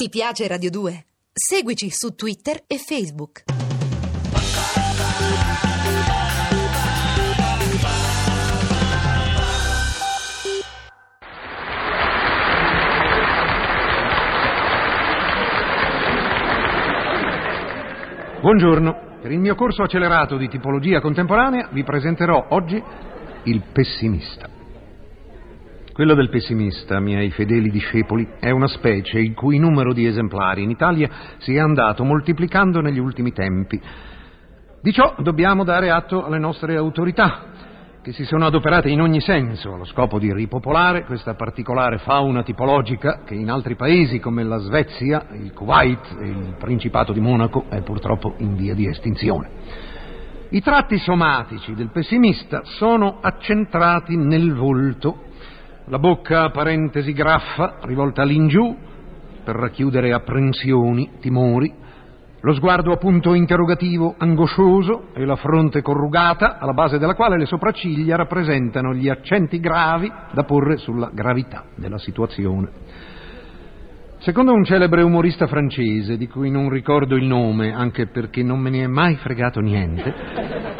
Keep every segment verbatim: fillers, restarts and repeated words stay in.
Ti piace Radio due? Seguici su Twitter e Facebook. Buongiorno, per il mio corso accelerato di tipologia contemporanea vi presenterò oggi il pessimista. Quello del pessimista, miei fedeli discepoli, è una specie il cui numero di esemplari in Italia si è andato moltiplicando negli ultimi tempi. Di ciò dobbiamo dare atto alle nostre autorità, che si sono adoperate in ogni senso allo scopo di ripopolare questa particolare fauna tipologica che in altri paesi come la Svezia, il Kuwait e il Principato di Monaco è purtroppo in via di estinzione. I tratti somatici del pessimista sono accentrati nel volto, la bocca a parentesi graffa, rivolta all'ingiù, per racchiudere apprensioni, timori, lo sguardo a punto interrogativo angoscioso e la fronte corrugata, alla base della quale le sopracciglia rappresentano gli accenti gravi da porre sulla gravità della situazione. Secondo un celebre umorista francese, di cui non ricordo il nome, anche perché non me ne è mai fregato niente,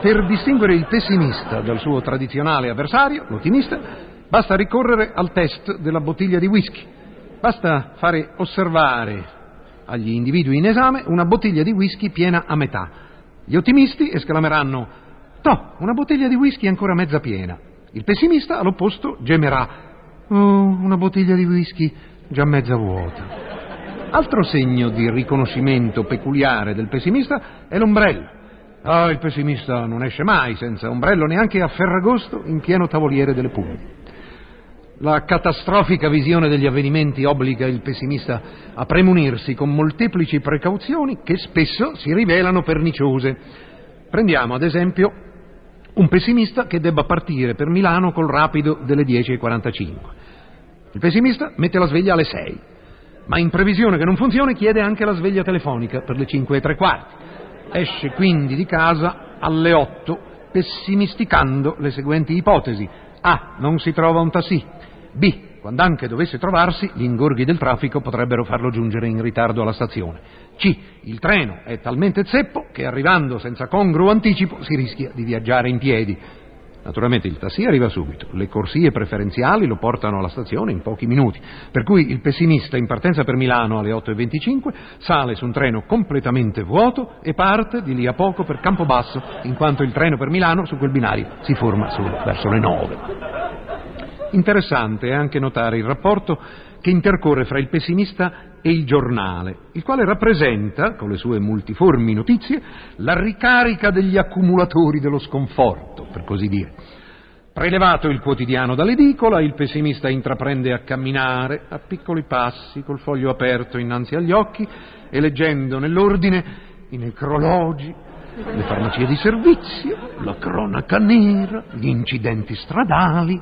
per distinguere il pessimista dal suo tradizionale avversario, l'ottimista, basta ricorrere al test della bottiglia di whisky. Basta fare osservare agli individui in esame una bottiglia di whisky piena a metà. Gli ottimisti esclameranno: «Toh, una bottiglia di whisky ancora mezza piena». Il pessimista, all'opposto, gemerà: «Oh, una bottiglia di whisky già mezza vuota». Altro segno di riconoscimento peculiare del pessimista è l'ombrello. Ah, il pessimista non esce mai senza ombrello, neanche a Ferragosto in pieno tavoliere delle Puglie. La catastrofica visione degli avvenimenti obbliga il pessimista a premunirsi con molteplici precauzioni che spesso si rivelano perniciose. Prendiamo ad esempio un pessimista che debba partire per Milano col rapido delle dieci e quarantacinque. Il pessimista mette la sveglia alle sei, ma in previsione che non funzioni chiede anche la sveglia telefonica per le cinque e tre quarti. Esce quindi di casa alle otto, pessimisticando le seguenti ipotesi. A. Non si trova un tassì. B. Quando anche dovesse trovarsi, gli ingorghi del traffico potrebbero farlo giungere in ritardo alla stazione. C. Il treno è talmente zeppo che arrivando senza congruo anticipo si rischia di viaggiare in piedi. Naturalmente il tassì arriva subito, le corsie preferenziali lo portano alla stazione in pochi minuti, per cui il pessimista in partenza per Milano alle otto e venticinque sale su un treno completamente vuoto e parte di lì a poco per Campobasso, in quanto il treno per Milano su quel binario si forma solo verso le nove. Interessante è anche notare il rapporto che intercorre fra il pessimista e il giornale, il quale rappresenta, con le sue multiformi notizie, la ricarica degli accumulatori dello sconforto, per così dire. Prelevato il quotidiano dall'edicola, il pessimista intraprende a camminare a piccoli passi, col foglio aperto innanzi agli occhi e leggendo nell'ordine i necrologi, le farmacie di servizio, la cronaca nera, gli incidenti stradali.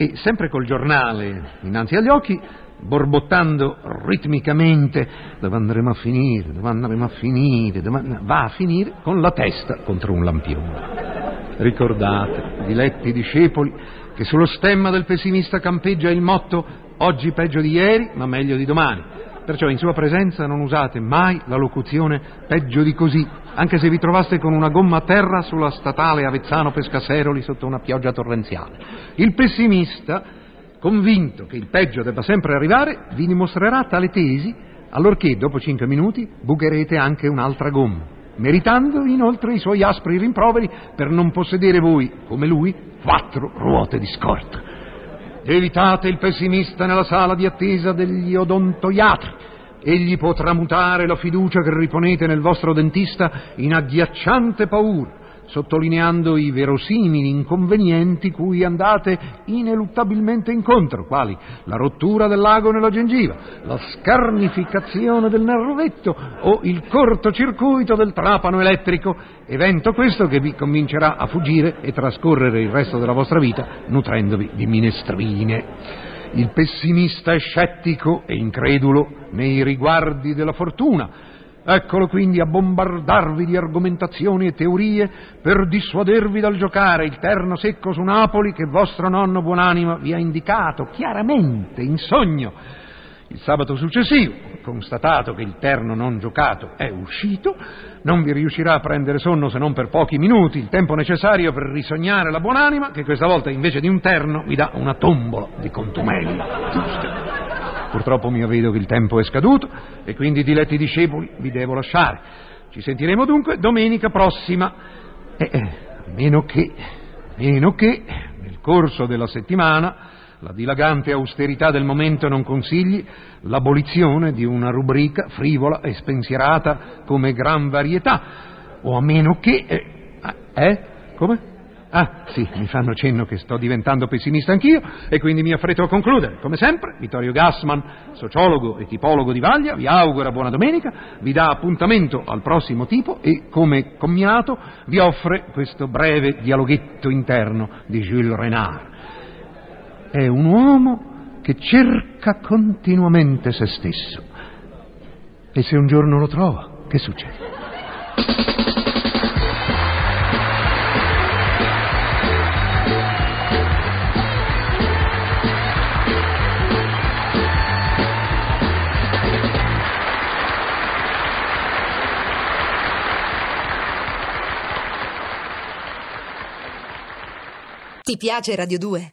E sempre col giornale innanzi agli occhi, borbottando ritmicamente, dove andremo a finire, dove andremo a finire, dove... va a finire con la testa contro un lampione. Ricordate, diletti discepoli, che sullo stemma del pessimista campeggia il motto «Oggi peggio di ieri, ma meglio di domani». Perciò in sua presenza non usate mai la locuzione «peggio di così», anche se vi trovaste con una gomma a terra sulla statale Avezzano-Pescaseroli sotto una pioggia torrenziale. Il pessimista, convinto che il peggio debba sempre arrivare, vi dimostrerà tale tesi allorché dopo cinque minuti bucherete anche un'altra gomma, meritando inoltre i suoi aspri rimproveri per non possedere voi, come lui, quattro ruote di scorta. Evitate il pessimista nella sala di attesa degli odontoiatri. Egli può tramutare la fiducia che riponete nel vostro dentista in agghiacciante paura, sottolineando i verosimili inconvenienti cui andate ineluttabilmente incontro, quali la rottura dell'ago nella gengiva, la scarnificazione del nervetto o il cortocircuito del trapano elettrico, evento questo che vi convincerà a fuggire e trascorrere il resto della vostra vita nutrendovi di minestrine. Il pessimista è scettico e incredulo nei riguardi della fortuna. Eccolo quindi a bombardarvi di argomentazioni e teorie per dissuadervi dal giocare il terno secco su Napoli che vostro nonno buonanima vi ha indicato chiaramente in sogno. Il sabato successivo, constatato che il terno non giocato è uscito, non vi riuscirà a prendere sonno se non per pochi minuti, il tempo necessario per risognare la buonanima, che questa volta invece di un terno vi dà una tombola di contumelli. Giusto. Purtroppo mio vedo che il tempo è scaduto e quindi, diletti discepoli, vi devo lasciare. Ci sentiremo dunque domenica prossima, eh, eh, a meno che, a meno che nel corso della settimana la dilagante austerità del momento non consigli l'abolizione di una rubrica frivola e spensierata come Gran Varietà, o a meno che... Eh? eh come? Ah, sì, mi fanno cenno che sto diventando pessimista anch'io e quindi mi affretto a concludere. Come sempre, Vittorio Gassman, sociologo e tipologo di Vaglia, vi augura buona domenica, vi dà appuntamento al prossimo tipo e, come comminato, vi offre questo breve dialoghetto interno di Jules Renard. È un uomo che cerca continuamente se stesso. E se un giorno lo trova, che succede? Ti piace Radio due?